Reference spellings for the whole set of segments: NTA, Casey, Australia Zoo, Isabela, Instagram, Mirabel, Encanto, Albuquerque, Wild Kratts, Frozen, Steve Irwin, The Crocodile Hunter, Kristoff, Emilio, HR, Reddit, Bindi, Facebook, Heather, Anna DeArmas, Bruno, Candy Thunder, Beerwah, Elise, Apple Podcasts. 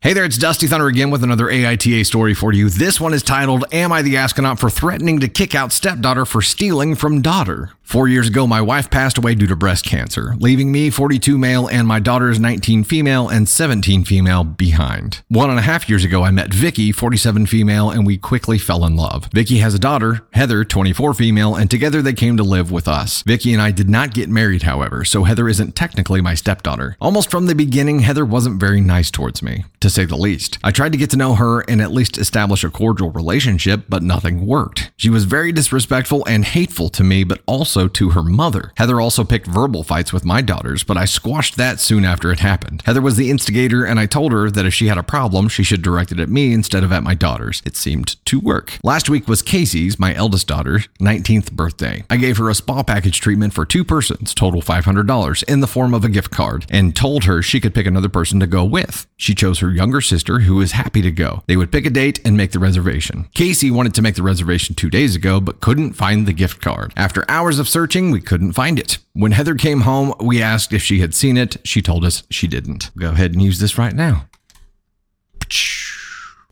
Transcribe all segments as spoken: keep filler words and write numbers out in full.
Hey there, it's Dusty Thunder again with another A I T A story for you. This one is titled, Am I the Astronaut for Threatening to Kick Out Stepdaughter for Stealing from Daughter? Four years ago, my wife passed away due to breast cancer, leaving me forty-two male and my daughters nineteen female and seventeen female behind. One and a half years ago, I met Vicky, forty-seven female, and we quickly fell in love. Vicky has a daughter, Heather, twenty-four female, and together they came to live with us. Vicky and I did not get married, however, so Heather isn't technically my stepdaughter. Almost from the beginning, Heather wasn't very nice towards me, to say the least. I tried to get to know her and at least establish a cordial relationship, but nothing worked. She was very disrespectful and hateful to me, but also to her mother. Heather also picked verbal fights with my daughters, but I squashed that soon after it happened. Heather was the instigator, and I told her that if she had a problem, she should direct it at me instead of at my daughters. It seemed to work. Last week was Casey's, my eldest daughter's, nineteenth birthday. I gave her a spa package treatment for two persons, total five hundred dollars, in the form of a gift card, and told her she could pick another person to go with. She chose her younger sister, who is happy to go. They would pick a date and make the reservation. Casey wanted to make the reservation two days ago, but couldn't find the gift card. After hours of searching, we couldn't find it. When Heather came home, we asked if she had seen it. She told us she didn't. Go ahead and use this right now.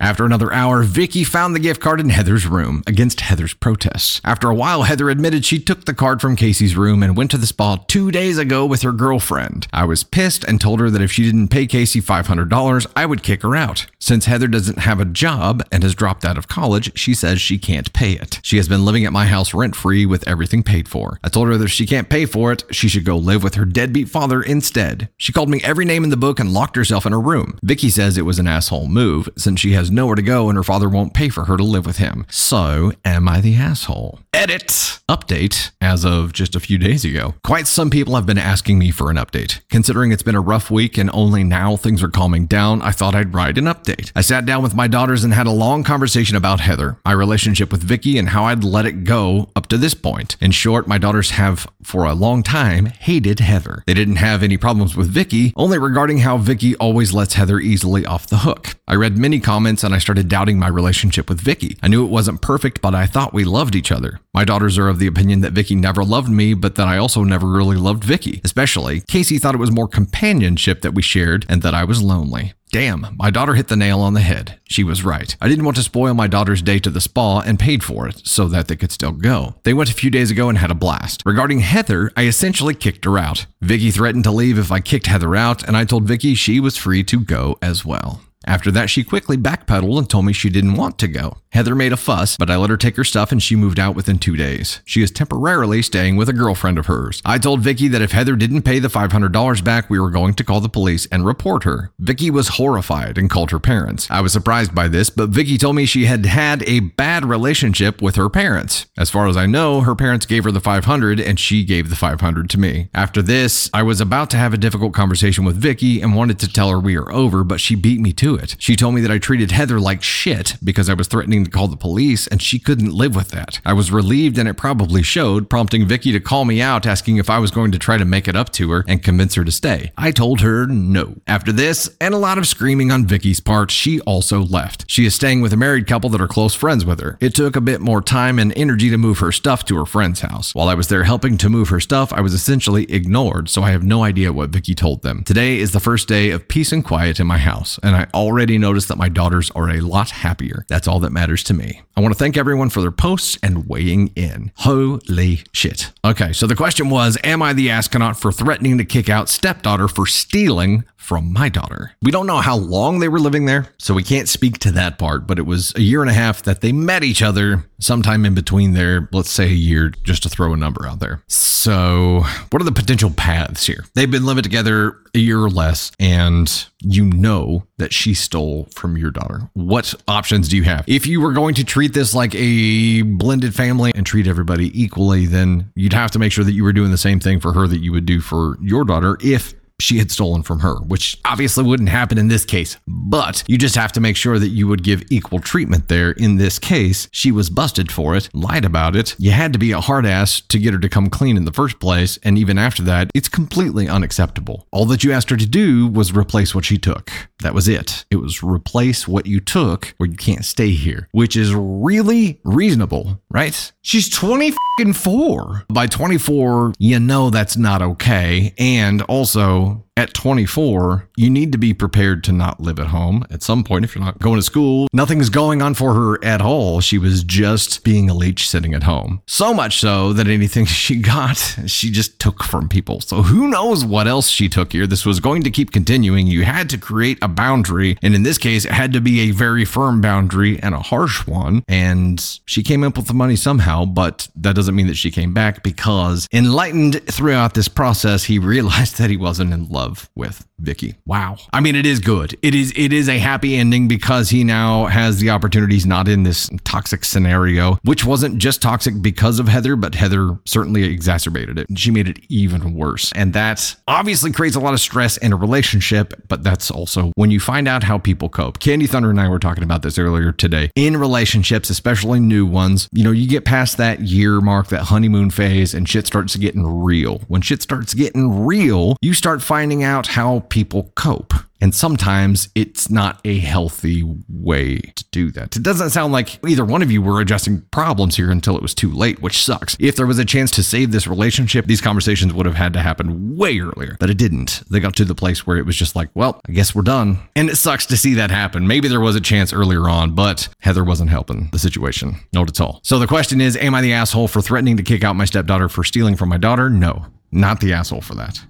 After another hour, Vicky found the gift card in Heather's room, against Heather's protests. After a while, Heather admitted she took the card from Casey's room and went to the spa two days ago with her girlfriend. I was pissed and told her that if she didn't pay Casey five hundred dollars, I would kick her out. Since Heather doesn't have a job and has dropped out of college, she says she can't pay it. She has been living at my house rent-free with everything paid for. I told her that if she can't pay for it, she should go live with her deadbeat father instead. She called me every name in the book and locked herself in her room. Vicky says it was an asshole move since she has nowhere to go and her father won't pay for her to live with him. So, am I the asshole? Edit. Update as of just a few days ago. Quite some people have been asking me for an update. Considering it's been a rough week and only now things are calming down, I thought I'd write an update. I sat down with my daughters and had a long conversation about Heather, my relationship with Vicky, and how I'd let it go up to this point. In short, my daughters have, for a long time, hated Heather. They didn't have any problems with Vicky, only regarding how Vicky always lets Heather easily off the hook. I read many comments and I started doubting my relationship with Vicky. I knew it wasn't perfect, but I thought we loved each other. My daughters are of the opinion that Vicky never loved me, but that I also never really loved Vicky. Especially, Casey thought it was more companionship that we shared and that I was lonely. Damn, my daughter hit the nail on the head. She was right. I didn't want to spoil my daughter's day to the spa and paid for it so that they could still go. They went a few days ago and had a blast. Regarding Heather, I essentially kicked her out. Vicky threatened to leave if I kicked Heather out, and I told Vicky she was free to go as well. After that, she quickly backpedaled and told me she didn't want to go. Heather made a fuss, but I let her take her stuff and she moved out within two days. She is temporarily staying with a girlfriend of hers. I told Vicky that if Heather didn't pay the five hundred dollars back, we were going to call the police and report her. Vicky was horrified and called her parents. I was surprised by this, but Vicky told me she had had a bad relationship with her parents. As far as I know, her parents gave her the five hundred and she gave the five hundred to me. After this, I was about to have a difficult conversation with Vicky and wanted to tell her we are over, but she beat me to it. She told me that I treated Heather like shit because I was threatening to call the police and she couldn't live with that. I was relieved and it probably showed, prompting Vicky to call me out asking if I was going to try to make it up to her and convince her to stay. I told her no. After this and a lot of screaming on Vicky's part, she also left. She is staying with a married couple that are close friends with her. It took a bit more time and energy to move her stuff to her friend's house. While I was there helping to move her stuff, I was essentially ignored, so I have no idea what Vicky told them. Today is the first day of peace and quiet in my house, and I already noticed that my daughters are a lot happier. That's all that matters to me. I want to thank everyone for their posts and weighing in. Holy shit. Okay, so the question was, am I the astronaut for threatening to kick out stepdaughter for stealing from my daughter? We don't know how long they were living there, so we can't speak to that part, but it was a year and a half that they met each other sometime in between there, let's say a year, just to throw a number out there. So what are the potential paths here? They've been living together a year or less, and you know that she stole from your daughter. What options do you have? If you were going to treat this like a blended family and treat everybody equally, then you'd have to make sure that you were doing the same thing for her that you would do for your daughter if she had stolen from her, which obviously wouldn't happen in this case, but you just have to make sure that you would give equal treatment there. In this case, she was busted for it, lied about it. You had to be a hard ass to get her to come clean in the first place. And even after that, it's completely unacceptable. All that you asked her to do was replace what she took. That was it. It was replace what you took or you can't stay here, which is really reasonable, right? She's twenty-four. By twenty-four, you know that's not okay. And also, at twenty-four, you need to be prepared to not live at home at some point if you're not going to school. Nothing's going on for her at all. She was just being a leech sitting at home. So much so that anything she got, she just took from people. So who knows what else she took here? This was going to keep continuing. You had to create a boundary. And in this case, it had to be a very firm boundary and a harsh one. And she came up with the money somehow, but that doesn't mean that she came back, because enlightened throughout this process, he realized that he wasn't in love with Vicky. Wow. I mean, it is good. It is it is a happy ending, because he now has the opportunities not in this toxic scenario, which wasn't just toxic because of Heather, but Heather certainly exacerbated it. She made it even worse. And that obviously creates a lot of stress in a relationship, but that's also when you find out how people cope. Candy Thunder and I were talking about this earlier today. In relationships, especially new ones, you know, you get past that year mark, that honeymoon phase, and shit starts getting real. When shit starts getting real, you start finding out how people cope. And sometimes it's not a healthy way to do that. It doesn't sound like either one of you were addressing problems here until it was too late, which sucks. If there was a chance to save this relationship, these conversations would have had to happen way earlier, but it didn't. They got to the place where it was just like, well, I guess we're done. And it sucks to see that happen. Maybe there was a chance earlier on, but Heather wasn't helping the situation. Not at all. So the question is, am I the asshole for threatening to kick out my stepdaughter for stealing from my daughter? No, not the asshole for that.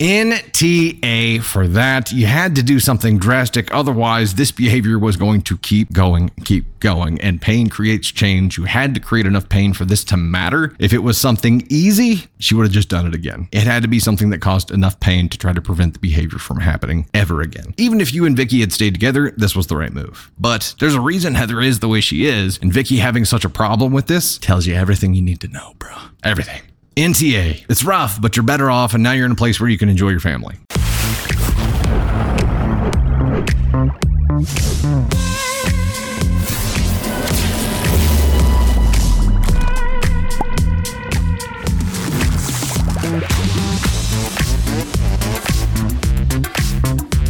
N T A for that. You had to do something drastic. Otherwise, this behavior was going to keep going, keep going. And pain creates change. You had to create enough pain for this to matter. If it was something easy, she would have just done it again. It had to be something that caused enough pain to try to prevent the behavior from happening ever again. Even if you and Vicky had stayed together, this was the right move. But there's a reason Heather is the way she is. And Vicky having such a problem with this tells you everything you need to know, bro. Everything. N T A. It's rough, but you're better off, and now you're in a place where you can enjoy your family.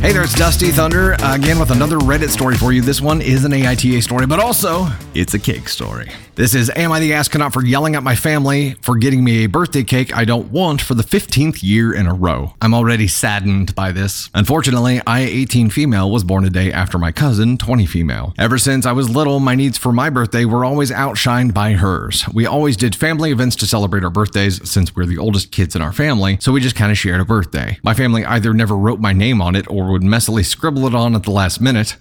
Hey there, it's Dusty Thunder again with another Reddit story for you. This one is an A I T A story, but also it's a cake story. This is, am I the astronaut for yelling at my family for getting me a birthday cake I don't want for the fifteenth year in a row? I'm already saddened by this. Unfortunately, I, eighteen female, was born a day after my cousin, twenty female. Ever since I was little, my needs for my birthday were always outshined by hers. We always did family events to celebrate our birthdays since we're the oldest kids in our family, so we just kind of shared a birthday. My family either never wrote my name on it or would messily scribble it on at the last minute.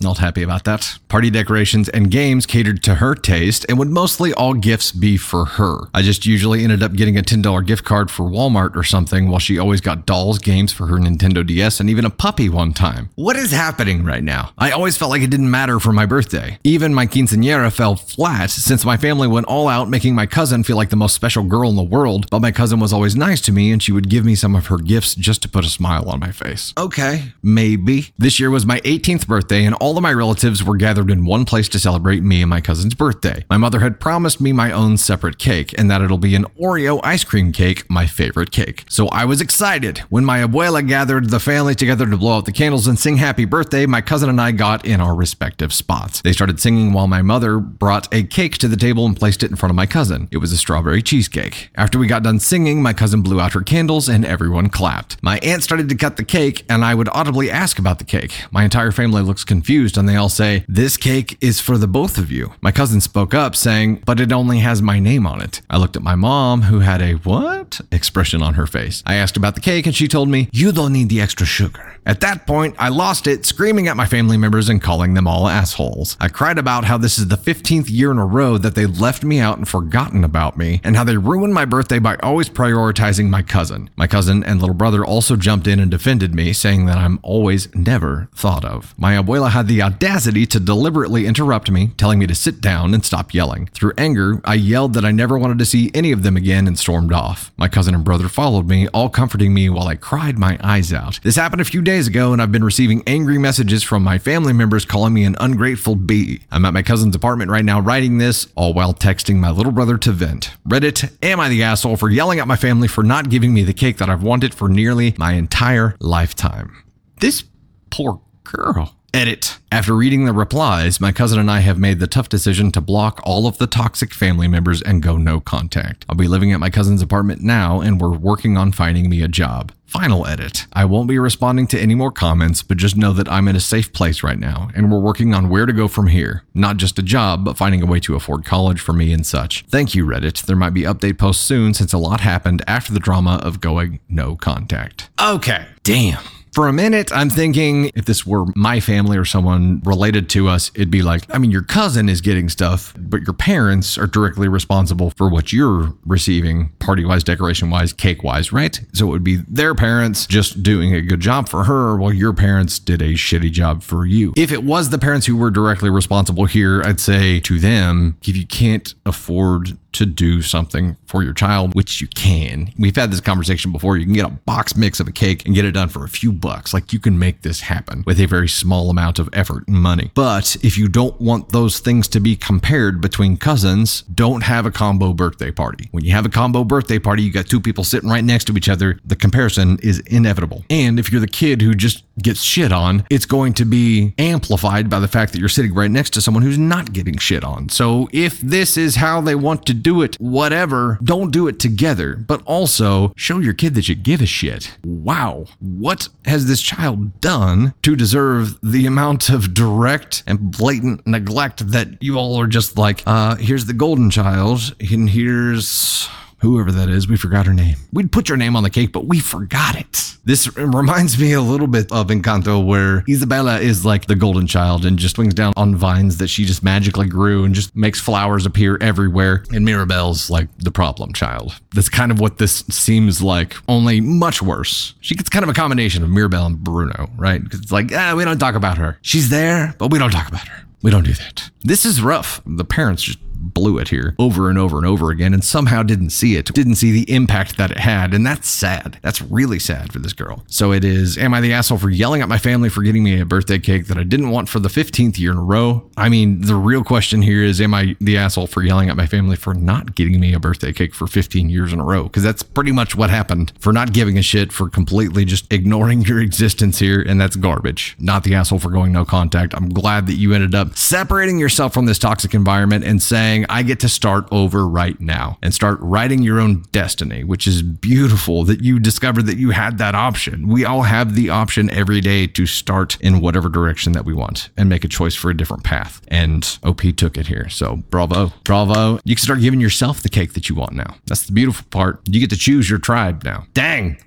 Not happy about that. Party decorations and games catered to her taste, and would mostly all gifts be for her. I just usually ended up getting a ten dollars gift card for Walmart or something, while she always got dolls, games for her Nintendo D S, and even a puppy one time. What is happening right now? I always felt like it didn't matter for my birthday. Even my quinceañera fell flat since my family went all out, making my cousin feel like the most special girl in the world, but my cousin was always nice to me and she would give me some of her gifts just to put a smile on my face. Okay, maybe. This year was my eighteenth birthday, and all All of my relatives were gathered in one place to celebrate me and my cousin's birthday. My mother had promised me my own separate cake, and that it'll be an Oreo ice cream cake, my favorite cake. So I was excited. When my abuela gathered the family together to blow out the candles and sing happy birthday, my cousin and I got in our respective spots. They started singing while my mother brought a cake to the table and placed it in front of my cousin. It was a strawberry cheesecake. After we got done singing, my cousin blew out her candles and everyone clapped. My aunt started to cut the cake, and I would audibly ask about the cake. My entire family looks confused, and they all say, "This cake is for the both of you." My cousin spoke up saying, "But it only has my name on it." I looked at my mom, who had a "what?" expression on her face. I asked about the cake and she told me, "You don't need the extra sugar." At that point, I lost it, screaming at my family members and calling them all assholes. I cried about how this is the fifteenth year in a row that they left me out and forgotten about me, and how they ruined my birthday by always prioritizing my cousin. My cousin and little brother also jumped in and defended me, saying that I'm always never thought of. My abuela had the audacity to deliberately interrupt me, telling me to sit down and stop yelling. Through anger, I yelled that I never wanted to see any of them again and stormed off. My cousin and brother followed me, all comforting me while I cried my eyes out. This happened a few days ago, and I've been receiving angry messages from my family members calling me an ungrateful bee. I'm at my cousin's apartment right now writing this, all while texting my little brother to vent. Reddit, am I the asshole for yelling at my family for not giving me the cake that I've wanted for nearly my entire lifetime? This poor girl. Edit. After reading the replies, my cousin and I have made the tough decision to block all of the toxic family members and go no contact. I'll be living at my cousin's apartment now, and we're working on finding me a job. Final edit. I won't be responding to any more comments, but just know that I'm in a safe place right now, and we're working on where to go from here. Not just a job, but finding a way to afford college for me and such. Thank you, Reddit. There might be update posts soon since a lot happened after the drama of going no contact. Okay. Damn. For a minute, I'm thinking if this were my family or someone related to us, it'd be like, I mean, your cousin is getting stuff, but your parents are directly responsible for what you're receiving, party-wise, decoration-wise, cake-wise, right? So it would be their parents just doing a good job for her while your parents did a shitty job for you. If it was the parents who were directly responsible here, I'd say to them, if you can't afford to do something for your child, which you can. We've had this conversation before. You can get a box mix of a cake and get it done for a few bucks. Like, you can make this happen with a very small amount of effort and money. But if you don't want those things to be compared between cousins, don't have a combo birthday party. When you have a combo birthday party, you got two people sitting right next to each other. The comparison is inevitable. And if you're the kid who just gets shit on, it's going to be amplified by the fact that you're sitting right next to someone who's not getting shit on. So if this is how they want to do Do it, whatever, don't do it together, but also show your kid that you give a shit. Wow. What has this child done to deserve the amount of direct and blatant neglect that you all are just like, uh, here's the golden child, and here's whoever that is. We forgot her name. We'd put your name on the cake, but we forgot it. This reminds me a little bit of Encanto, where Isabela is like the golden child and just swings down on vines that she just magically grew and just makes flowers appear everywhere. And Mirabel's like the problem child. That's kind of what this seems like, only much worse. She gets kind of a combination of Mirabel and Bruno, right? Because it's like, ah, we don't talk about her. She's there, but we don't talk about her. We don't do that. This is rough. The parents just blew it here over and over and over again, and somehow didn't see it, didn't see the impact that it had. And that's sad. That's really sad for this girl. So it is, am I the asshole for yelling at my family for getting me a birthday cake that I didn't want for the fifteenth year in a row? I mean, the real question here is, am I the asshole for yelling at my family for not getting me a birthday cake for fifteen years in a row? Because that's pretty much what happened, for not giving a shit, for completely just ignoring your existence here. And that's garbage. Not the asshole for going no contact. I'm glad that you ended up separating yourself from this toxic environment and saying, I get to start over right now and start writing your own destiny, which is beautiful that you discovered that you had that option. We all have the option every day to start in whatever direction that we want and make a choice for a different path. And O P took it here. So bravo, bravo. You can start giving yourself the cake that you want now. That's the beautiful part. You get to choose your tribe now. Dang.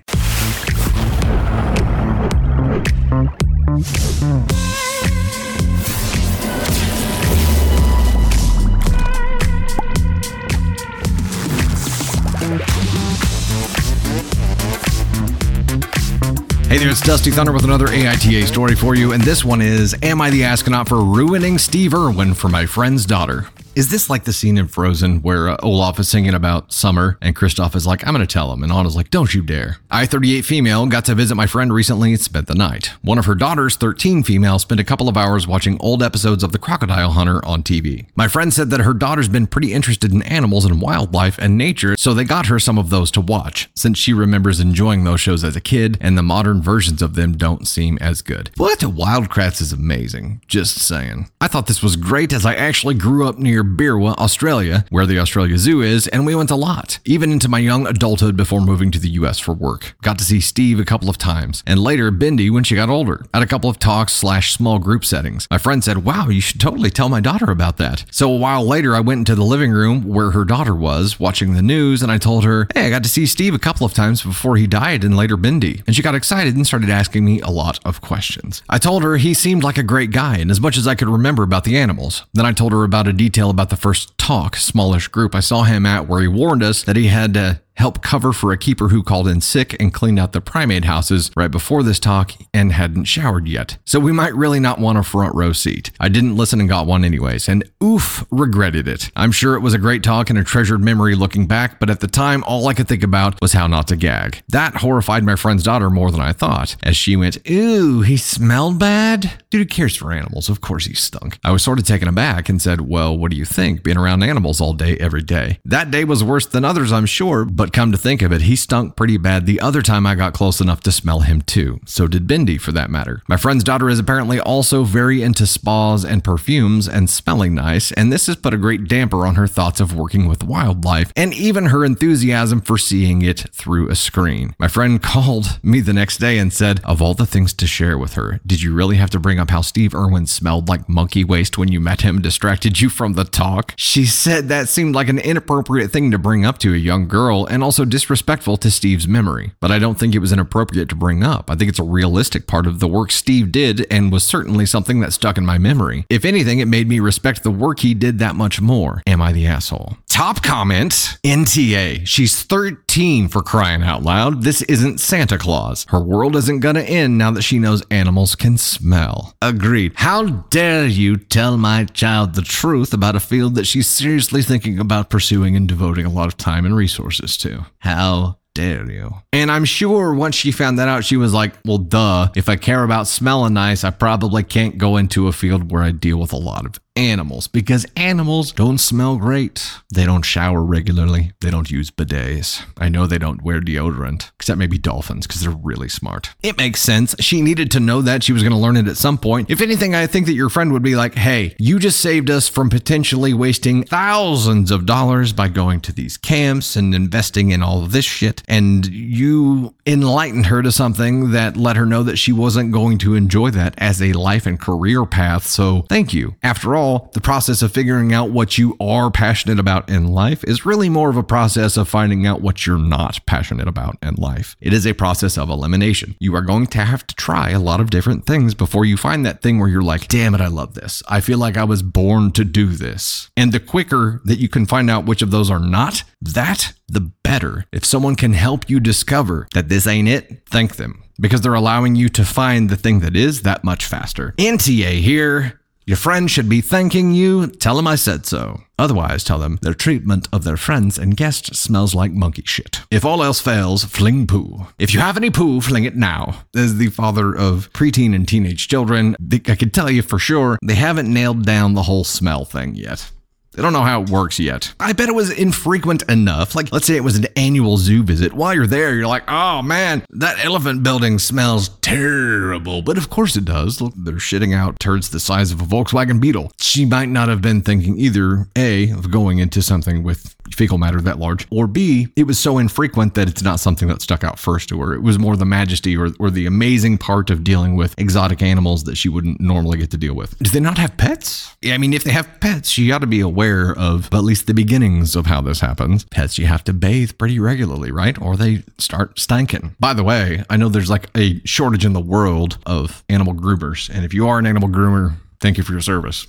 Hey there, it's Dusty Thunder with another A I T A story for you, and this one is, am I the astronaut for ruining Steve Irwin for my friend's daughter? Is this like the scene in Frozen where uh, Olaf is singing about summer and Kristoff is like, I'm going to tell him. And Anna's like, don't you dare. I thirty-eight female got to visit my friend recently and spent the night. One of her daughters, thirteen female, spent a couple of hours watching old episodes of The Crocodile Hunter on T V. My friend said that her daughter's been pretty interested in animals and wildlife and nature, so they got her some of those to watch, since she remembers enjoying those shows as a kid and the modern versions of them don't seem as good. What? Wild Kratts is amazing. Just saying. I thought this was great as I actually grew up near near Beerwah, Australia, where the Australia Zoo is, and we went a lot, even into my young adulthood before moving to the U S for work. Got to see Steve a couple of times, and later Bindi when she got older, at a couple of talks slash small group settings. My friend said, wow, you should totally tell my daughter about that. So a while later, I went into the living room where her daughter was, watching the news, and I told her, hey, I got to see Steve a couple of times before he died and later Bindi, and she got excited and started asking me a lot of questions. I told her he seemed like a great guy and as much as I could remember about the animals. Then I told her about a detail about the first talk, smallish group I saw him at where he warned us that he had to help cover for a keeper who called in sick and cleaned out the primate houses right before this talk and hadn't showered yet. So we might really not want a front row seat. I didn't listen and got one anyways, and oof, regretted it. I'm sure it was a great talk and a treasured memory looking back, but at the time, all I could think about was how not to gag. That horrified my friend's daughter more than I thought, as she went, ooh, he smelled bad? Dude, who cares for animals? Of course he stunk. I was sort of taken aback and said, well, what do you think, being around animals all day, every day? That day was worse than others, I'm sure, but But come to think of it, he stunk pretty bad the other time I got close enough to smell him too. So did Bindi, for that matter. My friend's daughter is apparently also very into spas and perfumes and smelling nice, and this has put a great damper on her thoughts of working with wildlife and even her enthusiasm for seeing it through a screen. My friend called me the next day and said, of all the things to share with her, did you really have to bring up how Steve Irwin smelled like monkey waste when you met him and distracted you from the talk? She said that seemed like an inappropriate thing to bring up to a young girl, and also disrespectful to Steve's memory. But I don't think it was inappropriate to bring up. I think it's a realistic part of the work Steve did and was certainly something that stuck in my memory. If anything, it made me respect the work he did that much more. Am I the asshole? Top comment, N T A. She's thirteen for crying out loud. This isn't Santa Claus. Her world isn't gonna end now that she knows animals can smell. Agreed. How dare you tell my child the truth about a field that she's seriously thinking about pursuing and devoting a lot of time and resources to? To. How dare you? And I'm sure once she found that out, she was like, well, duh, if I care about smelling nice, I probably can't go into a field where I deal with a lot of animals, because animals don't smell great. They don't shower regularly. They don't use bidets. I know they don't wear deodorant, except maybe dolphins, because they're really smart. It makes sense. She needed to know that. She was going to learn it at some point. If anything, I think that your friend would be like, hey, you just saved us from potentially wasting thousands of dollars by going to these camps and investing in all of this shit. And you enlightened her to something that let her know that she wasn't going to enjoy that as a life and career path. So thank you. After all, the process of figuring out what you are passionate about in life is really more of a process of finding out what you're not passionate about in life. It is a process of elimination. You are going to have to try a lot of different things before you find that thing where you're like, damn it, I love this. I feel like I was born to do this. And the quicker that you can find out which of those are not that, the better. If someone can help you discover that this ain't it, thank them, because they're allowing you to find the thing that is that much faster. N T A here. Your friend should be thanking you. Tell him I said so. Otherwise, tell them their treatment of their friends and guests smells like monkey shit. If all else fails, fling poo. If you have any poo, fling it now. As the father of preteen and teenage children, I can tell you for sure, they haven't nailed down the whole smell thing yet. They don't know how it works yet. I bet it was infrequent enough. Like, let's say it was an annual zoo visit. While you're there, you're like, oh man, that elephant building smells terrible. But of course it does. Look, they're shitting out turds the size of a Volkswagen Beetle. She might not have been thinking either, A, of going into something with fecal matter that large, or B, it was so infrequent that it's not something that stuck out first to her. It was more the majesty or, or the amazing part of dealing with exotic animals that she wouldn't normally get to deal with. Do they not have pets? I mean, if they have pets, she ought to be aware of at least the beginnings of how this happens. Pets, you have to bathe pretty regularly, right? Or they start stinking. By the way, I know there's like a shortage in the world of animal groomers. And if you are an animal groomer, thank you for your service.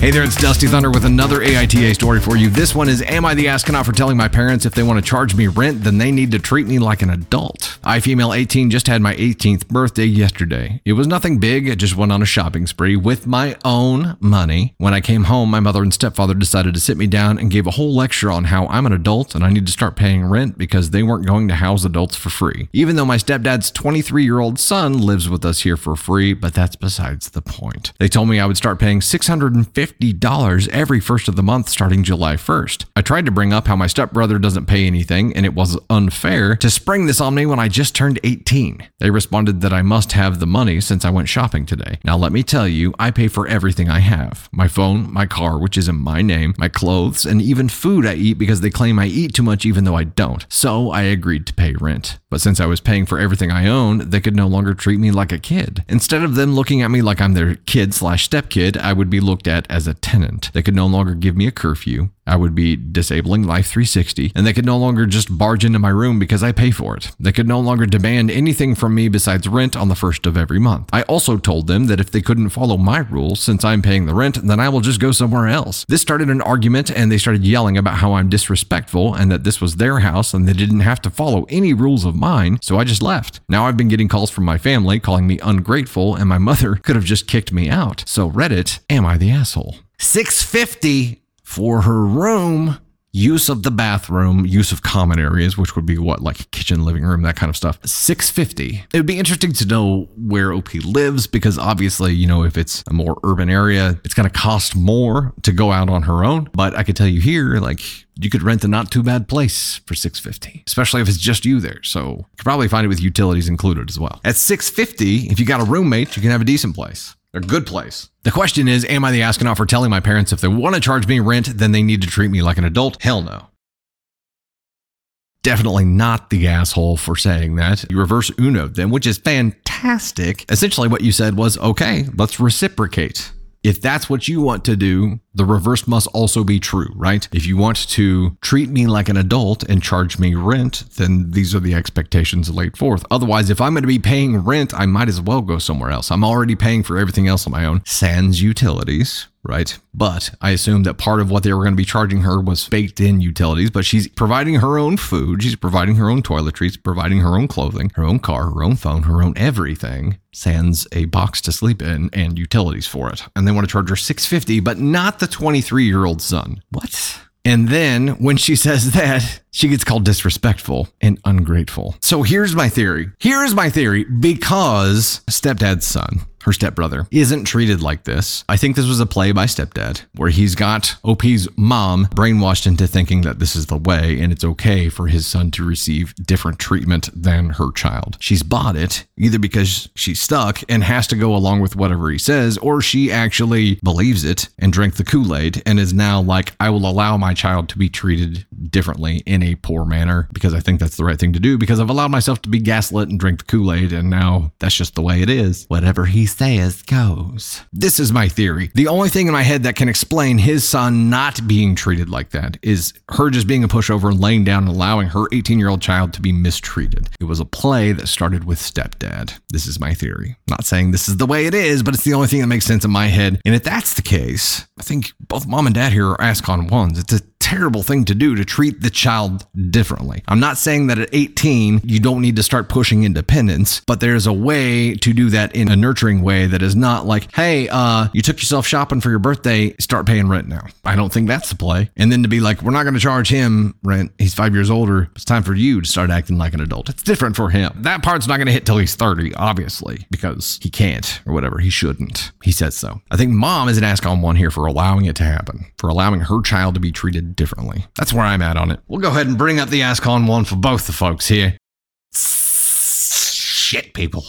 Hey there, it's Dusty Thunder with another A I T A story for you. This one is, am I the astronaut for telling my parents if they want to charge me rent, then they need to treat me like an adult? I, female eighteen, just had my eighteenth birthday yesterday. It was nothing big. I just went on a shopping spree with my own money. When I came home, my mother and stepfather decided to sit me down and gave a whole lecture on how I'm an adult and I need to start paying rent because they weren't going to house adults for free. Even though my stepdad's twenty-three-year-old son lives with us here for free, but that's besides the point. They told me I would start paying six hundred fifty dollars fifty dollars every first of the month starting July first. I tried to bring up how my stepbrother doesn't pay anything and it was unfair to spring this on me when I just turned eighteen. They responded that I must have the money since I went shopping today. Now let me tell you, I pay for everything I have. My phone, my car, which is in my name, my clothes, and even food I eat because they claim I eat too much even though I don't. So I agreed to pay rent. But since I was paying for everything I owned, they could no longer treat me like a kid. Instead of them looking at me like I'm their kid slash stepkid, I would be looked at as a tenant. They could no longer give me a curfew. I would be disabling Life three sixty, and they could no longer just barge into my room because I pay for it. They could no longer demand anything from me besides rent on the first of every month. I also told them that if they couldn't follow my rules, since I'm paying the rent, then I will just go somewhere else. This started an argument, and they started yelling about how I'm disrespectful and that this was their house and they didn't have to follow any rules of mine, so I just left. Now I've been getting calls from my family calling me ungrateful, and my mother could have just kicked me out. So Reddit, am I the asshole? six fifty for her room, use of the bathroom, use of common areas, which would be what, like kitchen, living room, that kind of stuff. six fifty. It would be interesting to know where O P lives because obviously, you know, if it's a more urban area, it's going to cost more to go out on her own. But I could tell you here, like, you could rent a not too bad place for six fifty, especially if it's just you there. So you could probably find it with utilities included as well. At six fifty, if you got a roommate, you can have a decent place. A good place. The question is, am I the ass-off for telling my parents if they want to charge me rent, then they need to treat me like an adult? Hell no. Definitely not the asshole for saying that. You reverse Uno'd them, which is fantastic. Essentially what you said was, okay, let's reciprocate. If that's what you want to do, the reverse must also be true, right? If you want to treat me like an adult and charge me rent, then these are the expectations laid forth. Otherwise, if I'm going to be paying rent, I might as well go somewhere else. I'm already paying for everything else on my own. Sans utilities, right? But I assume that part of what they were going to be charging her was baked in utilities, but she's providing her own food. She's providing her own toiletries, providing her own clothing, her own car, her own phone, her own everything. Sans a box to sleep in and utilities for it. And they want to charge her six fifty, but not the twenty-three-year-old son. What? And then when she says that, she gets called disrespectful and ungrateful. So here's my theory. Here's my theory. Because stepdad's son, her stepbrother, isn't treated like this. I think this was a play by stepdad where he's got O P's mom brainwashed into thinking that this is the way and it's okay for his son to receive different treatment than her child. She's bought it either because she's stuck and has to go along with whatever he says, or she actually believes it and drank the Kool-Aid and is now like, I will allow my child to be treated differently in a poor manner because I think that's the right thing to do because I've allowed myself to be gaslit and drink the Kool-Aid and now that's just the way it is. Whatever he says goes. This is my theory. The only thing in my head that can explain his son not being treated like that is her just being a pushover and laying down and allowing her eighteen-year-old child to be mistreated. It was a play that started with stepdad. This is my theory. I'm not saying this is the way it is, but it's the only thing that makes sense in my head. And if that's the case, I think both mom and dad here are ass-con ones. It's a terrible thing to do to treat the child differently. I'm not saying that at eighteen, you don't need to start pushing independence, but there's a way to do that in a nurturing way that is not like, hey, uh, you took yourself shopping for your birthday, start paying rent now. I don't think that's the play. And then to be like, we're not going to charge him rent. He's five years older. It's time for you to start acting like an adult. It's different for him. That part's not going to hit till he's thirty, obviously, because he can't or whatever. He shouldn't. He says so. I think mom is an ass-con one here for allowing it to happen, for allowing her child to be treated differently. That's where I'm at on it. We'll go ahead and bring up the ass-con one for both the folks here. Shit, people.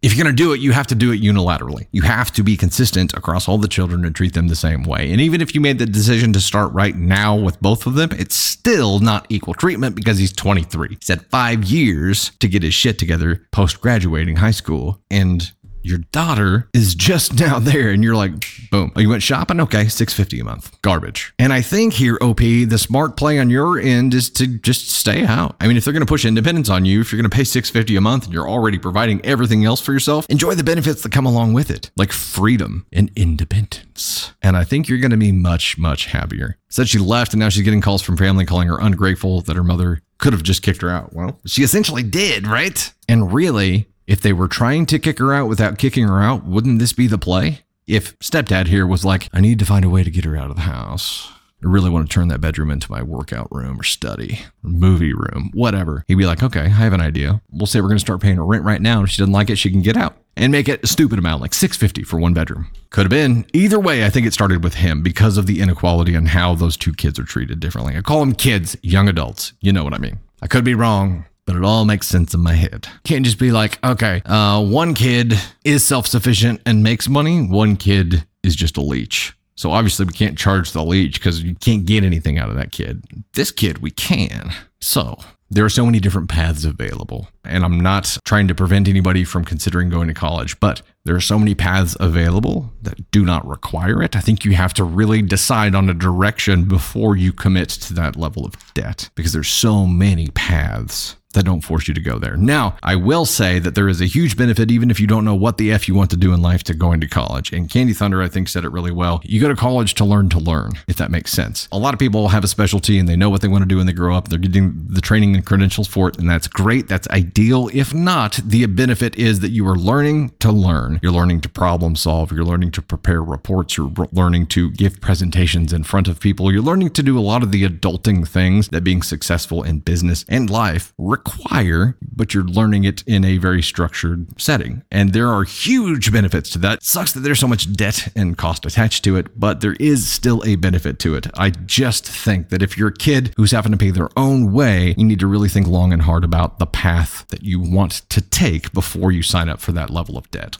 If you're going to do it, you have to do it unilaterally. You have to be consistent across all the children and treat them the same way. And even if you made the decision to start right now with both of them, it's still not equal treatment because he's twenty-three. He's had five years to get his shit together post-graduating high school, and your daughter is just now there and you're like, boom. Oh, you went shopping? Okay, six fifty a month. Garbage. And I think here, O P, the smart play on your end is to just stay out. I mean, if they're going to push independence on you, if you're going to pay six fifty a month and you're already providing everything else for yourself, enjoy the benefits that come along with it, like freedom and independence. And I think you're going to be much, much happier. Said she left and now she's getting calls from family calling her ungrateful that her mother could have just kicked her out. Well, she essentially did, right? And really, if they were trying to kick her out without kicking her out, wouldn't this be the play? If stepdad here was like, I need to find a way to get her out of the house, I really want to turn that bedroom into my workout room or study or movie room, whatever. He'd be like, okay, I have an idea. We'll say we're going to start paying her rent right now. If she doesn't like it, she can get out. And make it a stupid amount, like six hundred fifty dollars for one bedroom. Could have been. Either way, I think it started with him because of the inequality and how those two kids are treated differently. I call them kids, young adults. You know what I mean. I could be wrong, but it all makes sense in my head. Can't just be like, okay, uh, one kid is self-sufficient and makes money. One kid is just a leech. So obviously we can't charge the leech because you can't get anything out of that kid. This kid, we can. So there are so many different paths available, and I'm not trying to prevent anybody from considering going to college, but there are so many paths available that do not require it. I think you have to really decide on a direction before you commit to that level of debt because there's so many paths that don't force you to go there. Now, I will say that there is a huge benefit, even if you don't know what the F you want to do in life, to going to college. And Candy Thunder, I think, said it really well. You go to college to learn to learn, if that makes sense. A lot of people have a specialty and they know what they want to do when they grow up. They're getting the training and credentials for it, and that's great. That's ideal. If not, the benefit is that you are learning to learn. You're learning to problem solve. You're learning to prepare reports. You're learning to give presentations in front of people. You're learning to do a lot of the adulting things that being successful in business and life require, but you're learning it in a very structured setting. And there are huge benefits to that. It sucks that there's so much debt and cost attached to it, but there is still a benefit to it. I just think that if you're a kid who's having to pay their own way, you need to really think long and hard about the path that you want to take before you sign up for that level of debt.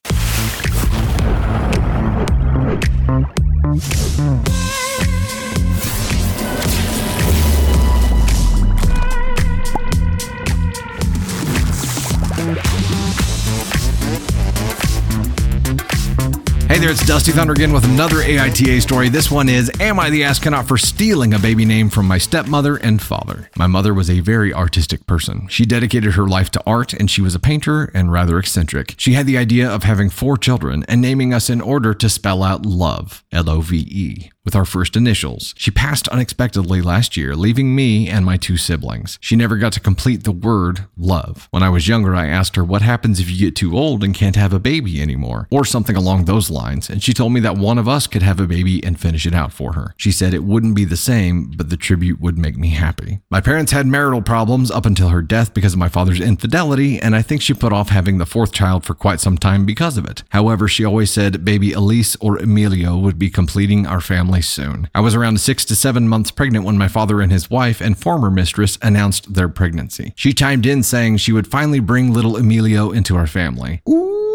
Hey there, it's Dusty Thunder again with another A I T A story. This one is, am I the astronaut for stealing a baby name from my stepmother and father? My mother was a very artistic person. She dedicated her life to art, and she was a painter and rather eccentric. She had the idea of having four children and naming us in order to spell out love, L O V E, with our first initials. She passed unexpectedly last year, leaving me and my two siblings. She never got to complete the word love. When I was younger, I asked her, what happens if you get too old and can't have a baby anymore? Or something along those lines. And she told me that one of us could have a baby and finish it out for her. She said it wouldn't be the same, but the tribute would make me happy. My parents had marital problems up until her death because of my father's infidelity, and I think she put off having the fourth child for quite some time because of it. However, she always said baby Elise or Emilio would be completing our family soon. I was around six to seven months pregnant when my father and his wife and former mistress announced their pregnancy. She chimed in saying she would finally bring little Emilio into our family. Ooh,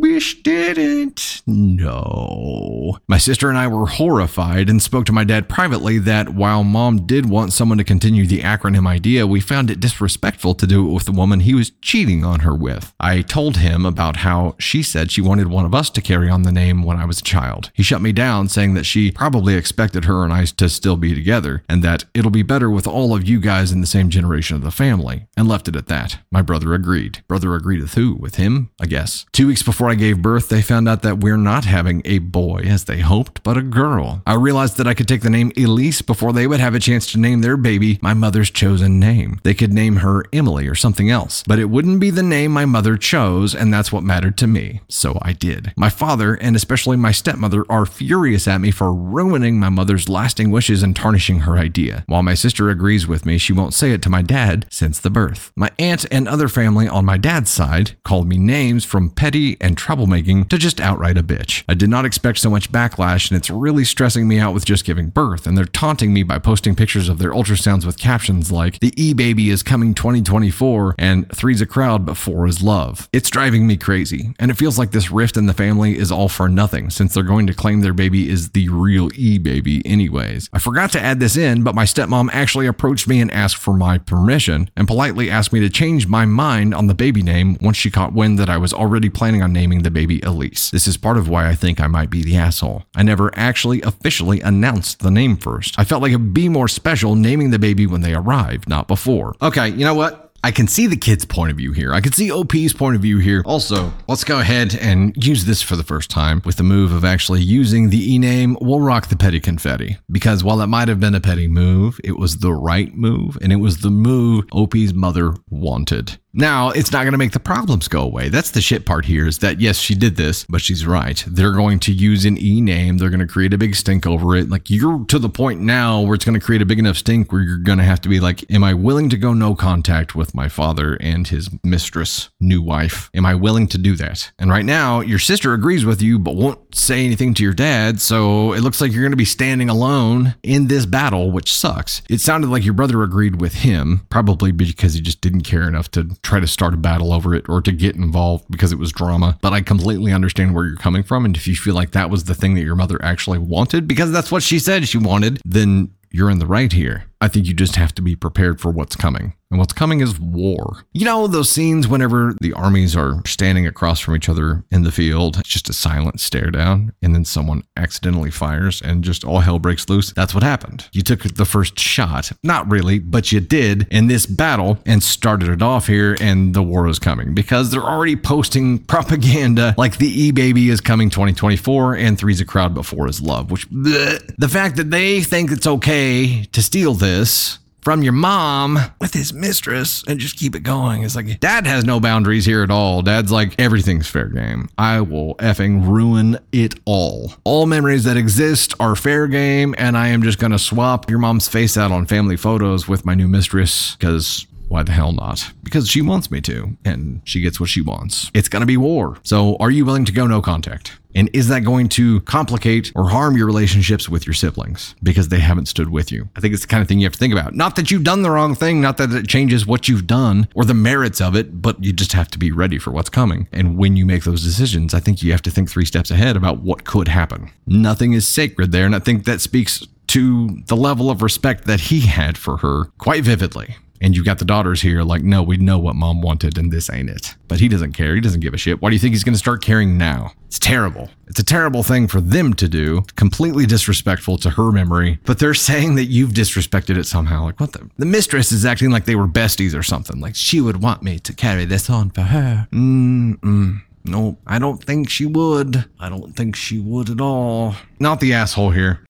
wish didn't. No. My sister and I were horrified and spoke to my dad privately that while mom did want someone to continue the acronym idea, we found it disrespectful to do it with the woman he was cheating on her with. I told him about how she said she wanted one of us to carry on the name when I was a child. He shut me down, saying that she probably expected her and I to still be together and that it'll be better with all of you guys in the same generation of the family, and left it at that. My brother agreed. Brother agreed with who? With him, I guess. Two weeks before I gave birth, they found out that we're not having a boy as they hoped, but a girl. I realized that I could take the name Elise before they would have a chance to name their baby my mother's chosen name. They could name her Emily or something else, but it wouldn't be the name my mother chose, and that's what mattered to me. So I did. My father, and especially my stepmother, are furious at me for ruining my mother's lasting wishes and tarnishing her idea. While my sister agrees with me, she won't say it to my dad since the birth. My aunt and other family on my dad's side called me names from petty and troublemaking to just outright a bitch. I did not expect so much backlash, and it's really stressing me out with just giving birth, and they're taunting me by posting pictures of their ultrasounds with captions like, the e-baby is coming twenty twenty-four, and three's a crowd, but four is love. It's driving me crazy, and it feels like this rift in the family is all for nothing, since they're going to claim their baby is the real e-baby anyways. I forgot to add this in, but my stepmom actually approached me and asked for my permission, and politely asked me to change my mind on the baby name once she caught wind that I was already planning on naming the baby Elise. This is part of why I think I might be the asshole. I never actually officially announced the name first. I felt like it would be more special naming the baby when they arrived, not before. Okay, you know what? I can see the kid's point of view here. I can see O P's point of view here. Also, let's go ahead and use this for the first time with the move of actually using the e-name. We'll rock the petty confetti, because while it might have been a petty move, it was the right move, and it was the move O P's mother wanted. Now, it's not going to make the problems go away. That's the shit part here, is that, yes, she did this, but she's right. They're going to use an e-name. They're going to create a big stink over it. Like, you're to the point now where it's going to create a big enough stink where you're going to have to be like, am I willing to go no contact with my father and his mistress, new wife? Am I willing to do that? And right now, your sister agrees with you, but won't say anything to your dad. So it looks like you're going to be standing alone in this battle, which sucks. It sounded like your brother agreed with him, probably because he just didn't care enough to try to start a battle over it or to get involved because it was drama. But I completely understand where you're coming from. And if you feel like that was the thing that your mother actually wanted, because that's what she said she wanted, then you're in the right here. I think you just have to be prepared for what's coming. And what's coming is war. You know, those scenes whenever the armies are standing across from each other in the field, it's just a silent stare down, and then someone accidentally fires and just all hell breaks loose. That's what happened. You took the first shot. Not really, but you did in this battle and started it off here, and the war is coming because they're already posting propaganda like the e-baby is coming twenty twenty-four and three's a crowd but four is love, which bleh. The fact that they think it's okay to steal this This from your mom with his mistress and just keep it going. It's like, dad has no boundaries here at all. Dad's like, everything's fair game. I will effing ruin it all. All memories that exist are fair game, and I am just going to swap your mom's face out on family photos with my new mistress because why the hell not? Because she wants me to, and she gets what she wants. It's going to be war. So are you willing to go no contact? And is that going to complicate or harm your relationships with your siblings because they haven't stood with you? I think it's the kind of thing you have to think about. Not that you've done the wrong thing, not that it changes what you've done or the merits of it, but you just have to be ready for what's coming. And when you make those decisions, I think you have to think three steps ahead about what could happen. Nothing is sacred there. And I think that speaks to the level of respect that he had for her quite vividly. And you've got the daughters here like, no, we know what mom wanted and this ain't it. But he doesn't care. He doesn't give a shit. Why do you think he's going to start caring now? It's terrible. It's a terrible thing for them to do. Completely disrespectful to her memory. But they're saying that you've disrespected it somehow. Like, what the? The mistress is acting like they were besties or something. Like, she would want me to carry this on for her. Mm-mm. No, I don't think she would. I don't think she would at all. Not the asshole here.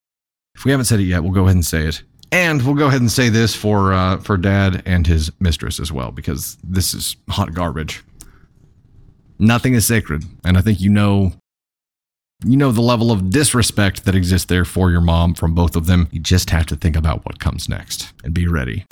If we haven't said it yet, we'll go ahead and say it. And we'll go ahead and say this for uh, for dad and his mistress as well, because this is hot garbage. Nothing is sacred. And I think you know you know the level of disrespect that exists there for your mom from both of them. You just have to think about what comes next and be ready.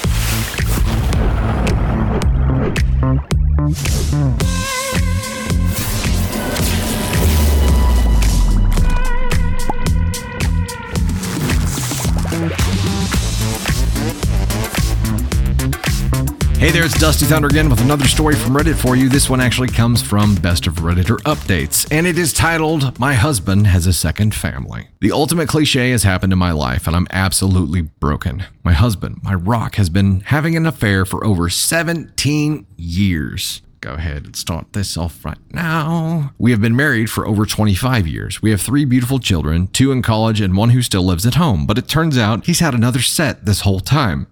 Hey there, it's Dusty Thunder again with another story from Reddit for you. This one actually comes from Best of Redditor Updates, and it is titled, My Husband Has a Second Family. The ultimate cliche has happened in my life, and I'm absolutely broken. My husband, my rock, has been having an affair for over seventeen years. Go ahead and start this off right now. We have been married for over twenty-five years. We have three beautiful children, two in college and one who still lives at home. But it turns out he's had another set this whole time.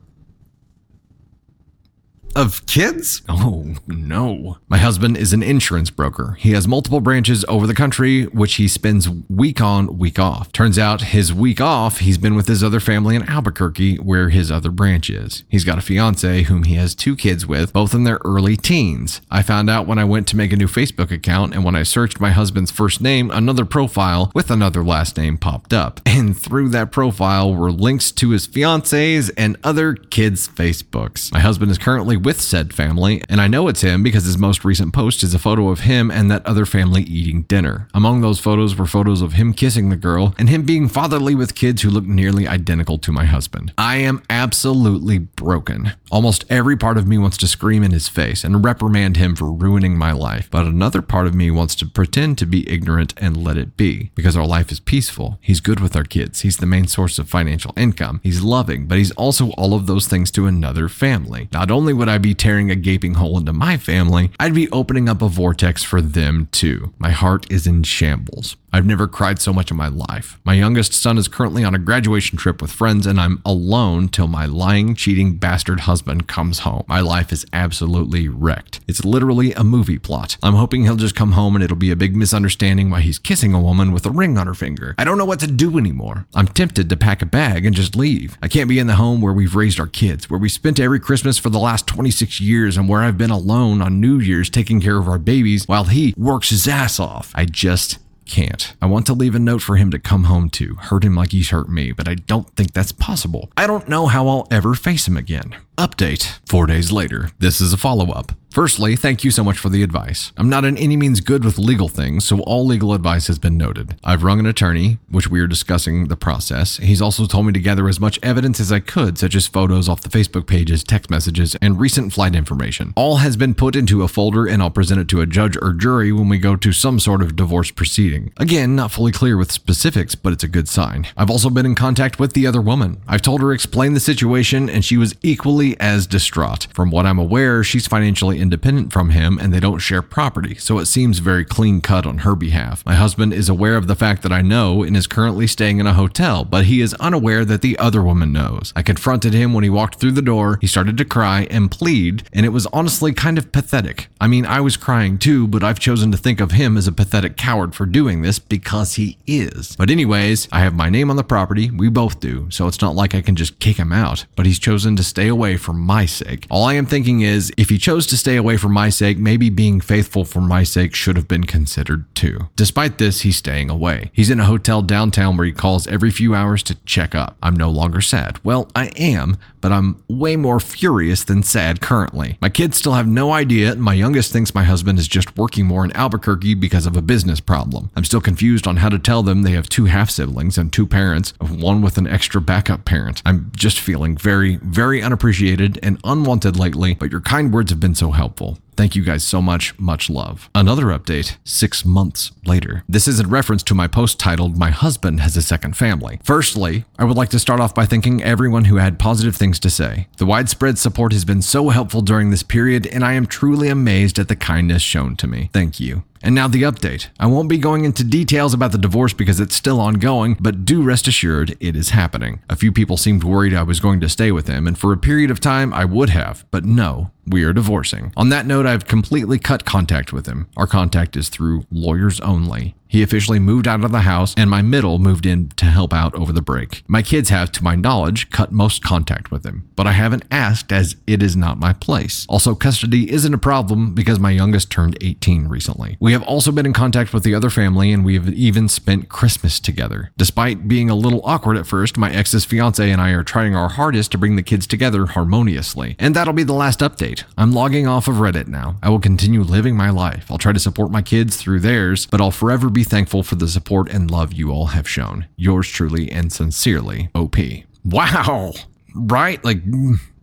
Of kids? Oh, no. My husband is an insurance broker. He has multiple branches over the country, which he spends week on, week off. Turns out his week off, he's been with his other family in Albuquerque, where his other branch is. He's got a fiance whom he has two kids with, both in their early teens. I found out when I went to make a new Facebook account, and when I searched my husband's first name, another profile with another last name popped up. And through that profile were links to his fiance's and other kids' Facebooks. My husband is currently with said family, and I know it's him because his most recent post is a photo of him and that other family eating dinner. Among those photos were photos of him kissing the girl and him being fatherly with kids who look nearly identical to my husband. I am absolutely broken. Almost every part of me wants to scream in his face and reprimand him for ruining my life, but another part of me wants to pretend to be ignorant and let it be because our life is peaceful. He's good with our kids. He's the main source of financial income. He's loving, but he's also all of those things to another family. Not only would I I'd be tearing a gaping hole into my family, I'd be opening up a vortex for them too. My heart is in shambles. I've never cried so much in my life. My youngest son is currently on a graduation trip with friends, and I'm alone till my lying, cheating bastard husband comes home. My life is absolutely wrecked. It's literally a movie plot. I'm hoping he'll just come home and it'll be a big misunderstanding why he's kissing a woman with a ring on her finger. I don't know what to do anymore. I'm tempted to pack a bag and just leave. I can't be in the home where we've raised our kids, where we spent every Christmas for the last twenty-six years, and where I've been alone on New Year's taking care of our babies while he works his ass off. I just can't. I want to leave a note for him to come home to, hurt him like he's hurt me, but I don't think that's possible. I don't know how I'll ever face him again. Update. Four days later. This is a follow-up. Firstly, thank you so much for the advice. I'm not in any means good with legal things, so all legal advice has been noted. I've rung an attorney, which we are discussing the process. He's also told me to gather as much evidence as I could, such as photos off the Facebook pages, text messages, and recent flight information. All has been put into a folder, and I'll present it to a judge or jury when we go to some sort of divorce proceeding. Again, not fully clear with specifics, but it's a good sign. I've also been in contact with the other woman. I've told her explain the situation, and she was equally as distraught. From what I'm aware, she's financially independent from him and they don't share property, so it seems very clean cut on her behalf. My husband is aware of the fact that I know and is currently staying in a hotel, but he is unaware that the other woman knows. I confronted him when he walked through the door. He started to cry and plead, and it was honestly kind of pathetic. I mean, I was crying too, but I've chosen to think of him as a pathetic coward for doing this because he is. But anyways, I have my name on the property. We both do, so it's not like I can just kick him out, but he's chosen to stay away for my sake. All I am thinking is, if he chose to stay away for my sake, maybe being faithful for my sake should have been considered too. Despite this, he's staying away. He's in a hotel downtown where he calls every few hours to check up. I'm no longer sad. Well, I am, but I'm way more furious than sad currently. My kids still have no idea, and my youngest thinks my husband is just working more in Albuquerque because of a business problem. I'm still confused on how to tell them they have two half-siblings and two parents, one with an extra backup parent. I'm just feeling very, very unappreciated and unwanted lately, but your kind words have been so helpful. helpful. Thank you guys so much. Much love. Another update, six months later. This is in reference to my post titled, My Husband Has a Second Family. Firstly, I would like to start off by thanking everyone who had positive things to say. The widespread support has been so helpful during this period, and I am truly amazed at the kindness shown to me. Thank you. And now the update. I won't be going into details about the divorce because it's still ongoing, but do rest assured it is happening. A few people seemed worried I was going to stay with him, and for a period of time I would have, but no, we are divorcing. On that note, I've completely cut contact with him. Our contact is through lawyers only. He officially moved out of the house, and my middle moved in to help out over the break. My kids have, to my knowledge, cut most contact with him, but I haven't asked as it is not my place. Also, custody isn't a problem because my youngest turned eighteen recently. We have also been in contact with the other family, and we have even spent Christmas together. Despite being a little awkward at first, my ex's fiance and I are trying our hardest to bring the kids together harmoniously. And that'll be the last update. I'm logging off of Reddit now. I will continue living my life. I'll try to support my kids through theirs, but I'll forever be thankful for the support and love you all have shown. Yours truly and sincerely, O P. Wow. Right? Like,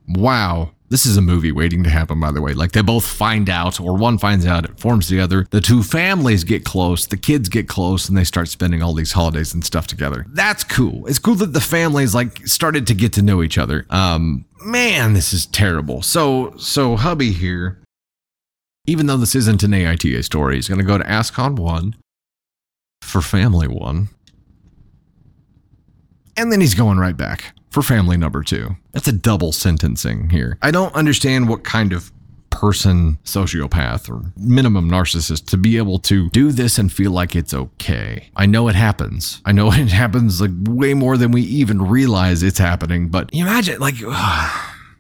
wow. This is a movie waiting to happen, by the way. Like, they both find out, or one finds out, it forms the other. The two families get close, the kids get close, and they start spending all these holidays and stuff together. That's cool. It's cool that the families, like, started to get to know each other. Um, man, this is terrible. So, so hubby here, even though this isn't an A I T A story, he's going to go to AskCon one. For family one. And then he's going right back for family number two. That's a double sentencing here. I don't understand what kind of person, sociopath, or minimum narcissist to be able to do this and feel like it's okay. I know it happens. I know it happens like way more than we even realize it's happening, but you imagine like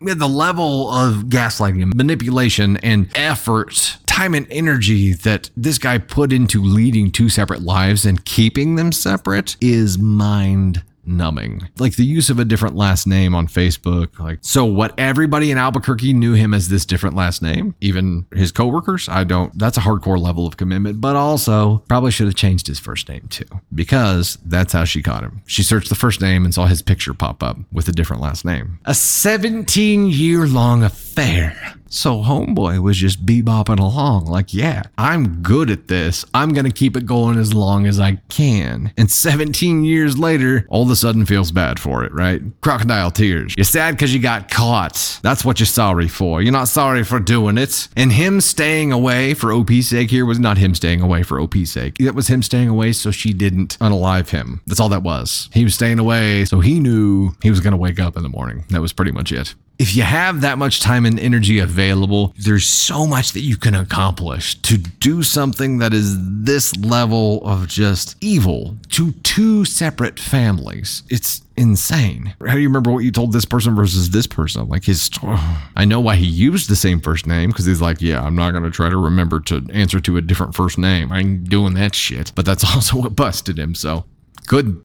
the level of gaslighting, manipulation, and effort, time and energy that this guy put into leading two separate lives and keeping them separate is mind numbing. Like the use of a different last name on Facebook. Like, so what, everybody in Albuquerque knew him as this different last name, even his coworkers. I don't, that's a hardcore level of commitment, but also probably should have changed his first name too, because that's how she caught him. She searched the first name and saw his picture pop up with a different last name. A seventeen year long affair. So homeboy was just bebopping along like, yeah, I'm good at this. I'm going to keep it going as long as I can. And seventeen years later, all of a sudden feels bad for it, right? Crocodile tears. You're sad because you got caught. That's what you're sorry for. You're not sorry for doing it. And him staying away for O P's sake here was not him staying away for O P's sake. It was him staying away so she didn't unalive him. That's all that was. He was staying away so he knew he was going to wake up in the morning. That was pretty much it. If you have that much time and energy available, there's so much that you can accomplish. To do something that is this level of just evil to two separate families, it's insane. How do you remember what you told this person versus this person? Like his, oh, I know why he used the same first name, because he's like, yeah, I'm not going to try to remember to answer to a different first name. I ain't doing that shit. But that's also what busted him. So good.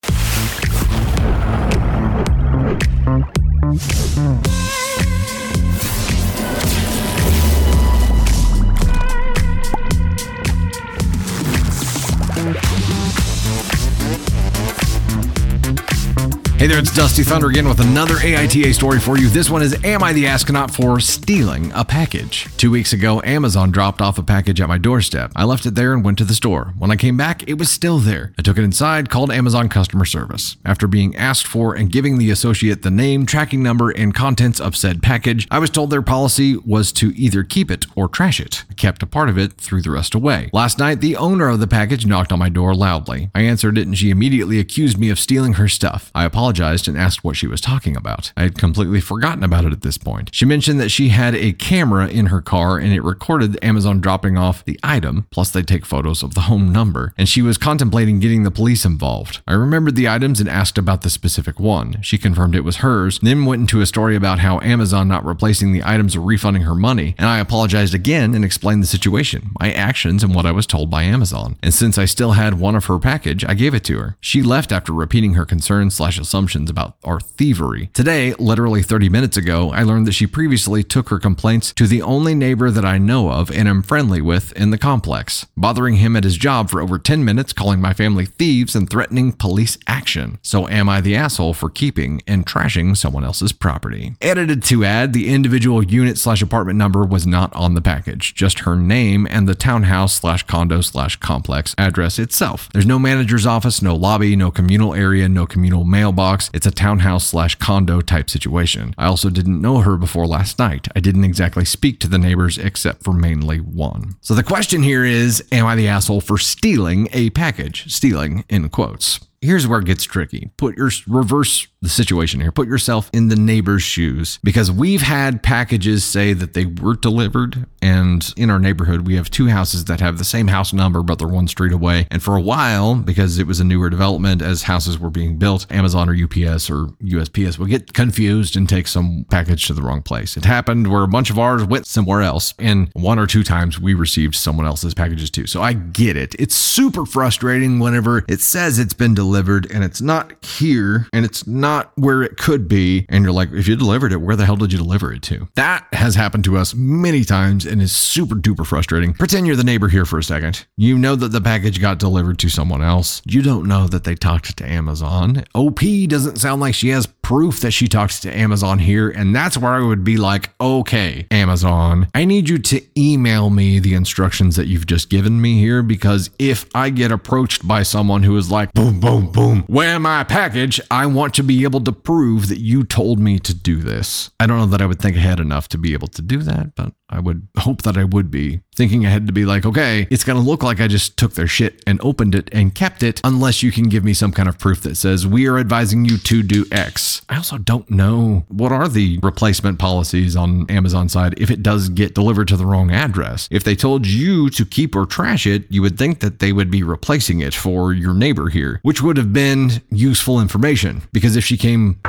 Hey there, it's Dusty Thunder again with another A I T A story for you. This one is, am I the astronaut for stealing a package? Two weeks ago, Amazon dropped off a package at my doorstep. I left it there and went to the store. When I came back, it was still there. I took it inside, called Amazon customer service. After being asked for and giving the associate the name, tracking number, and contents of said package, I was told their policy was to either keep it or trash it. I kept a part of it, threw the rest away. Last night, the owner of the package knocked on my door loudly. I answered it and she immediately accused me of stealing her stuff. I apologized. apologized and asked what she was talking about. I had completely forgotten about it at this point. She mentioned that she had a camera in her car and it recorded Amazon dropping off the item, plus they take photos of the home number, and she was contemplating getting the police involved. I remembered the items and asked about the specific one. She confirmed it was hers, then went into a story about how Amazon not replacing the items or refunding her money, and I apologized again and explained the situation, my actions, and what I was told by Amazon. And since I still had one of her package, I gave it to her. She left after repeating her concerns slash assumptions assumptions about our thievery. Today, literally thirty minutes ago, I learned that she previously took her complaints to the only neighbor that I know of and am friendly with in the complex, bothering him at his job for over ten minutes, calling my family thieves and threatening police action. So am I the asshole for keeping and trashing someone else's property? Edited to add, the individual unit slash apartment number was not on the package, just her name and the townhouse slash condo slash complex address itself. There's no manager's office, no lobby, no communal area, no communal mailbox. It's a townhouse slash condo type situation. I also didn't know her before last night. I didn't exactly speak to the neighbors except for mainly one. So the question here is, am I the asshole for stealing a package? Stealing in quotes. Here's where it gets tricky. Put your reverse the situation here. Put yourself in the neighbor's shoes, because we've had packages say that they were delivered. And in our neighborhood, we have two houses that have the same house number, but they're one street away. And for a while, because it was a newer development, as houses were being built, Amazon or U P S or U S P S would get confused and take some package to the wrong place. It happened where a bunch of ours went somewhere else. And one or two times we received someone else's packages too. So I get it. It's super frustrating whenever it says it's been delivered. Delivered and it's not here and it's not where it could be, and you're like, if you delivered it, where the hell did you deliver it to? That has happened to us many times and is super duper frustrating. Pretend you're the neighbor here for a second. You know that the package got delivered to someone else. You don't know that they talked to Amazon. O P doesn't sound like she has proof that she talked to Amazon here, and that's where I would be like, okay, Amazon, I need you to email me the instructions that you've just given me here, because if I get approached by someone who is like, boom, boom, Boom, boom. Where my package? I want to be able to prove that you told me to do this. I don't know that I would think ahead enough to be able to do that, but I would hope that I would be thinking ahead to be like, okay, it's going to look like I just took their shit and opened it and kept it, unless you can give me some kind of proof that says we are advising you to do X. I also don't know what are the replacement policies on Amazon side if it does get delivered to the wrong address. If they told you to keep or trash it, you would think that they would be replacing it for your neighbor here, which would have been useful information, because if she came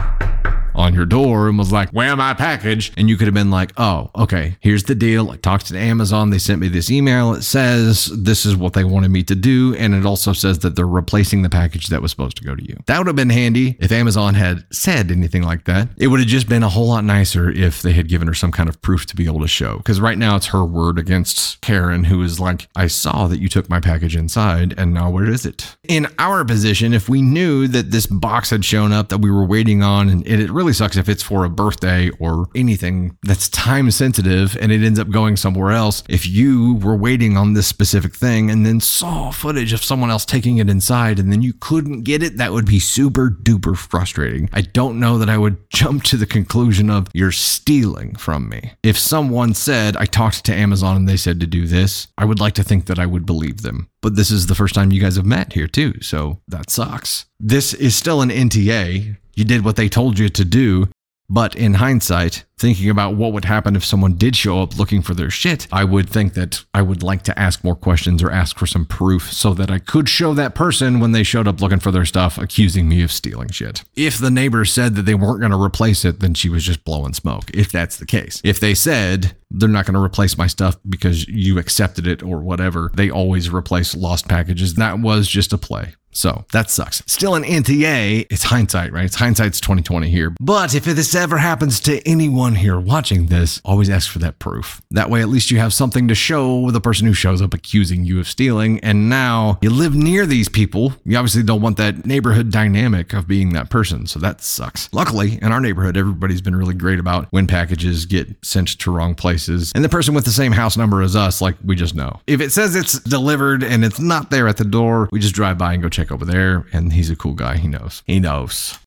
on your door and was like, where my package? And you could have been like, oh, okay, here's the deal. I talked to Amazon. They sent me this email. It says this is what they wanted me to do. And it also says that they're replacing the package that was supposed to go to you. That would have been handy if Amazon had said anything like that. It would have just been a whole lot nicer if they had given her some kind of proof to be able to show. Because right now it's her word against Karen, who is like, I saw that you took my package inside and now where is it? In our position, if we knew that this box had shown up that we were waiting on and it really really sucks if it's for a birthday or anything that's time sensitive and it ends up going somewhere else. If you were waiting on this specific thing and then saw footage of someone else taking it inside and then you couldn't get it, that would be super duper frustrating. I don't know that I would jump to the conclusion of you're stealing from me. If someone said, I talked to Amazon and they said to do this, I would like to think that I would believe them. But this is the first time you guys have met here too, so that sucks. This is still an N T A. You did what they told you to do. But in hindsight, thinking about what would happen if someone did show up looking for their shit, I would think that I would like to ask more questions or ask for some proof so that I could show that person when they showed up looking for their stuff, accusing me of stealing shit. If the neighbor said that they weren't going to replace it, then she was just blowing smoke, if that's the case. If they said they're not going to replace my stuff because you accepted it or whatever, they always replace lost packages. That was just a play. So that sucks. Still an N T A. It's hindsight, right? It's hindsight's twenty twenty here. But if this ever happens to anyone here watching this, always ask for that proof. That way, at least you have something to show the person who shows up accusing you of stealing. And now you live near these people. You obviously don't want that neighborhood dynamic of being that person. So that sucks. Luckily, in our neighborhood, everybody's been really great about when packages get sent to wrong places. And the person with the same house number as us, like, we just know. If it says it's delivered and it's not there at the door, we just drive by and go check over there, and he's a cool guy. He knows. He knows.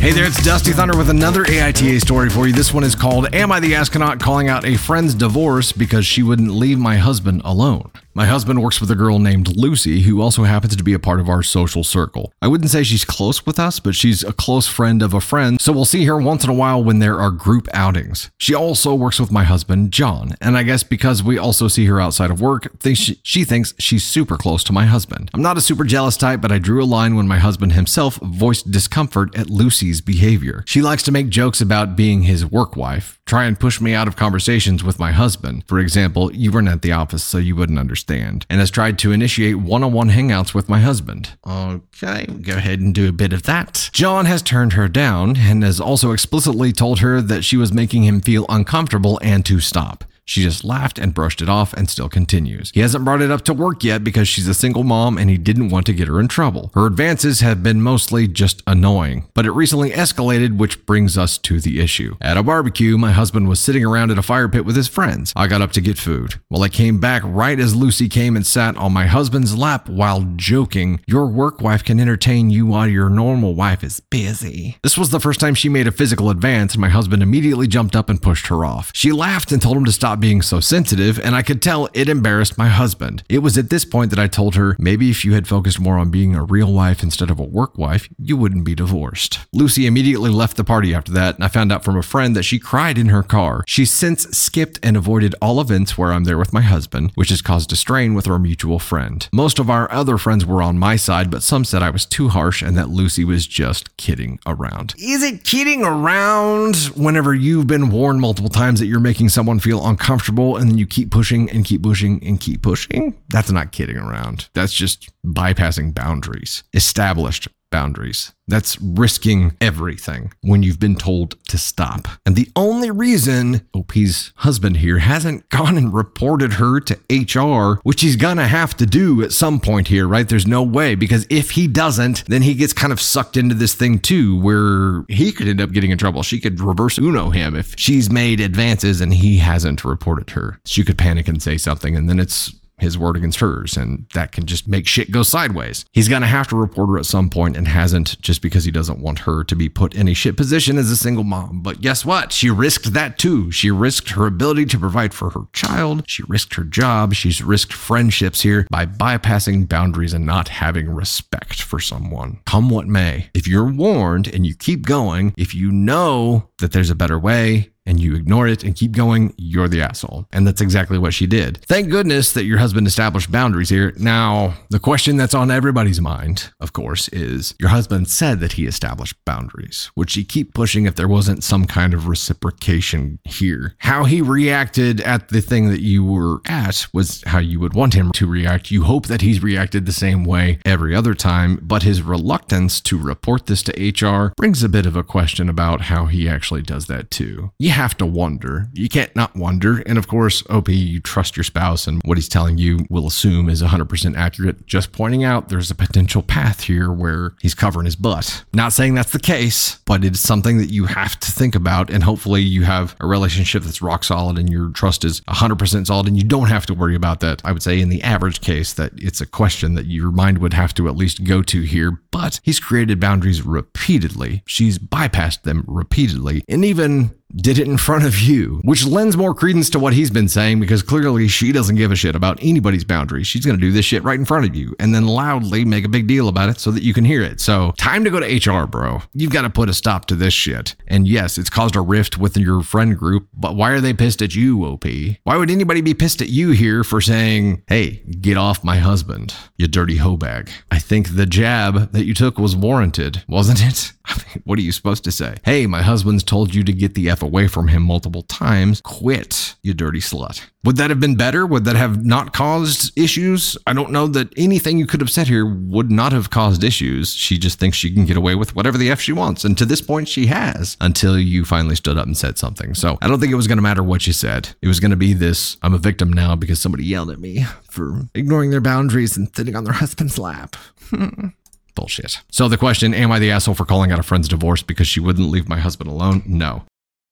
Hey there, it's Dusty Thunder with another A I T A story for you. This one is called, Am I the Astronaut Calling Out a Friend's Divorce Because She Wouldn't Leave My Husband Alone? My husband works with a girl named Lucy, who also happens to be a part of our social circle. I wouldn't say she's close with us, but she's a close friend of a friend, so we'll see her once in a while when there are group outings. She also works with my husband, John, and I guess because we also see her outside of work, she thinks she's super close to my husband. I'm not a super jealous type, but I drew a line when my husband himself voiced discomfort at Lucy's behavior. She likes to make jokes about being his work wife, try and push me out of conversations with my husband. For example, you weren't at the office, so you wouldn't understand. Stand, and has tried to initiate one-on-one hangouts with my husband. Okay, go ahead and do a bit of that. John has turned her down and has also explicitly told her that she was making him feel uncomfortable and to stop. She just laughed and brushed it off and still continues. He hasn't brought it up to work yet because she's a single mom and he didn't want to get her in trouble. Her advances have been mostly just annoying, but it recently escalated, which brings us to the issue. At a barbecue, my husband was sitting around at a fire pit with his friends. I got up to get food. Well, I came back right as Lucy came and sat on my husband's lap while joking, "Your work wife can entertain you while your normal wife is busy." This was the first time she made a physical advance, and my husband immediately jumped up and pushed her off. She laughed and told him to stop being so sensitive, and I could tell it embarrassed my husband. It was at this point that I told her, maybe if you had focused more on being a real wife instead of a work wife, you wouldn't be divorced. Lucy immediately left the party after that, and I found out from a friend that she cried in her car. She's since skipped and avoided all events where I'm there with my husband, which has caused a strain with our mutual friend. Most of our other friends were on my side, but some said I was too harsh and that Lucy was just kidding around. Is it kidding around whenever you've been warned multiple times that you're making someone feel uncomfortable? Comfortable, and then you keep pushing and keep pushing and keep pushing? That's not kidding around. That's just bypassing boundaries, established boundaries. That's risking everything when you've been told to stop. And the only reason O P's husband here hasn't gone and reported her to H R, which he's gonna have to do at some point here, right? There's no way, because if he doesn't, then he gets kind of sucked into this thing too, where he could end up getting in trouble. She could reverse Uno him if she's made advances and he hasn't reported her. She could panic and say something, and then it's his word against hers, and that can just make shit go sideways. He's going to have to report her at some point, and hasn't, just because he doesn't want her to be put in a shit position as a single mom. But guess what? She risked that too. She risked her ability to provide for her child. She risked her job. She's risked friendships here by bypassing boundaries and not having respect for someone. Come what may. If you're warned and you keep going, if you know that there's a better way, and you ignore it and keep going, you're the asshole. And that's exactly what she did. Thank goodness that your husband established boundaries here. Now, the question that's on everybody's mind, of course, is your husband said that he established boundaries. Would she keep pushing if there wasn't some kind of reciprocation here? How he reacted at the thing that you were at was how you would want him to react. You hope that he's reacted the same way every other time, but his reluctance to report this to H R brings a bit of a question about how he actually does that too. Yeah. Have to wonder. You can't not wonder. And of course, O P, you trust your spouse and what he's telling you will assume is one hundred percent accurate. Just pointing out there's a potential path here where he's covering his butt. Not saying that's the case, but it's something that you have to think about. And hopefully you have a relationship that's rock solid and your trust is one hundred percent solid and you don't have to worry about that. I would say in the average case that it's a question that your mind would have to at least go to here, but he's created boundaries repeatedly. She's bypassed them repeatedly and even did it in front of you, which lends more credence to what he's been saying because clearly she doesn't give a shit about anybody's boundaries. She's going to do this shit right in front of you and then loudly make a big deal about it so that you can hear it. So time to go to H R, bro. You've got to put a stop to this shit. And yes, it's caused a rift with your friend group, but why are they pissed at you, O P? Why would anybody be pissed at you here for saying, hey, get off my husband, you dirty hoe bag? I think the jab that you took was warranted, wasn't it? I mean, what are you supposed to say? Hey, my husband's told you to get the F away from him multiple times. Quit, you dirty slut. Would that have been better? Would that have not caused issues? I don't know that anything you could have said here would not have caused issues. She just thinks she can get away with whatever the F she wants. And to this point, she has until you finally stood up and said something. So I don't think it was going to matter what you said. It was going to be this, I'm a victim now because somebody yelled at me for ignoring their boundaries and sitting on their husband's lap. Hmm. Bullshit. So the question, am I the asshole for calling out a friend's divorce because she wouldn't leave my husband alone? No.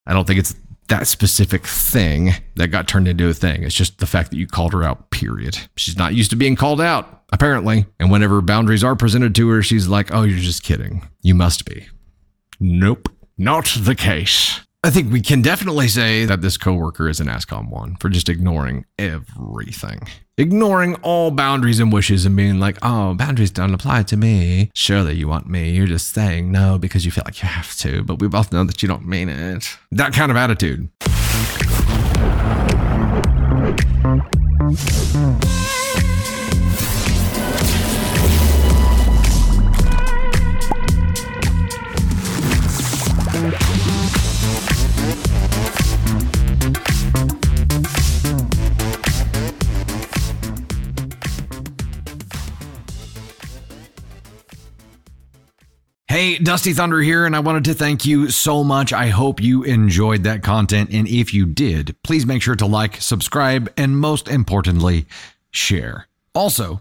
I don't think it's that specific thing that got turned into a thing. It's just the fact that you called her out, period. She's not used to being called out, apparently. And whenever boundaries are presented to her, she's like, oh, you're just kidding. You must be. Nope. Not the case. I think we can definitely say that this coworker is an ASCOM one for just ignoring everything. Ignoring all boundaries and wishes and being like, oh, boundaries don't apply to me. Surely you want me. You're just saying no because you feel like you have to, but we both know that you don't mean it. That kind of attitude. Hey, Dusty Thunder here, and I wanted to thank you so much. I hope you enjoyed that content, and if you did, please make sure to like, subscribe, and most importantly, share. Also,